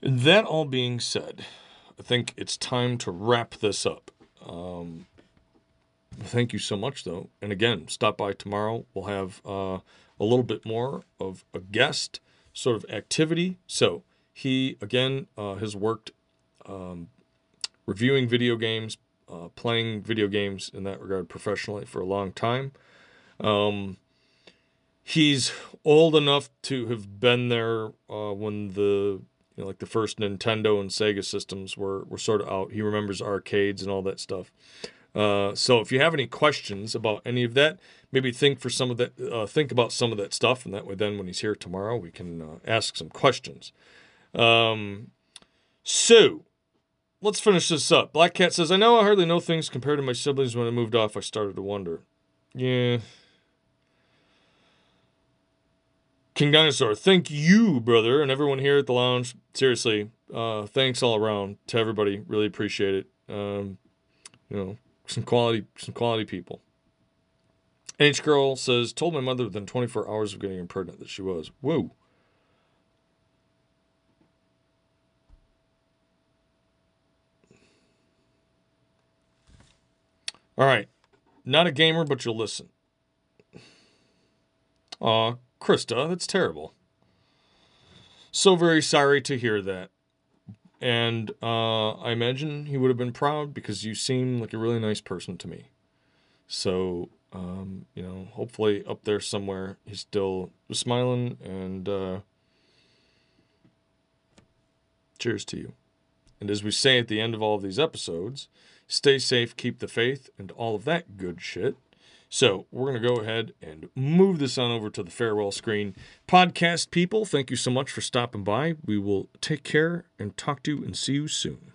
That all being said, I think it's time to wrap this up. Um, thank you so much, though. And again, stop by tomorrow. We'll have uh, a little bit more of a guest sort of activity. So he, again, uh, has worked um, reviewing video games, uh, playing video games in that regard professionally for a long time. Um, he's old enough to have been there uh, when the... You know, like the first Nintendo and Sega systems were, were sort of out. He remembers arcades and all that stuff. Uh, so if you have any questions about any of that, maybe think for some of that, uh, think about some of that stuff, and that way then when he's here tomorrow, we can uh, ask some questions. Um, so let's finish this up. Black Cat says, I know I hardly know things compared to my siblings. When I moved off, I started to wonder. Yeah. King Dinosaur, thank you, brother, and everyone here at the lounge. Seriously, uh, thanks all around to everybody. Really appreciate it. Um, you know, some quality, some quality people. H Girl says, told my mother within twenty-four hours of getting impregnant that she was. Whoa. All right. Not a gamer, but you'll listen. Aw, Krista, that's terrible. So very sorry to hear that. And uh, I imagine he would have been proud, because you seem like a really nice person to me. So, um, you know, hopefully up there somewhere he's still smiling, and uh, cheers to you. And as we say at the end of all of these episodes, stay safe, keep the faith, and all of that good shit. So we're going to go ahead and move this on over to the farewell screen. Podcast people, thank you so much for stopping by. We will take care and talk to you and see you soon.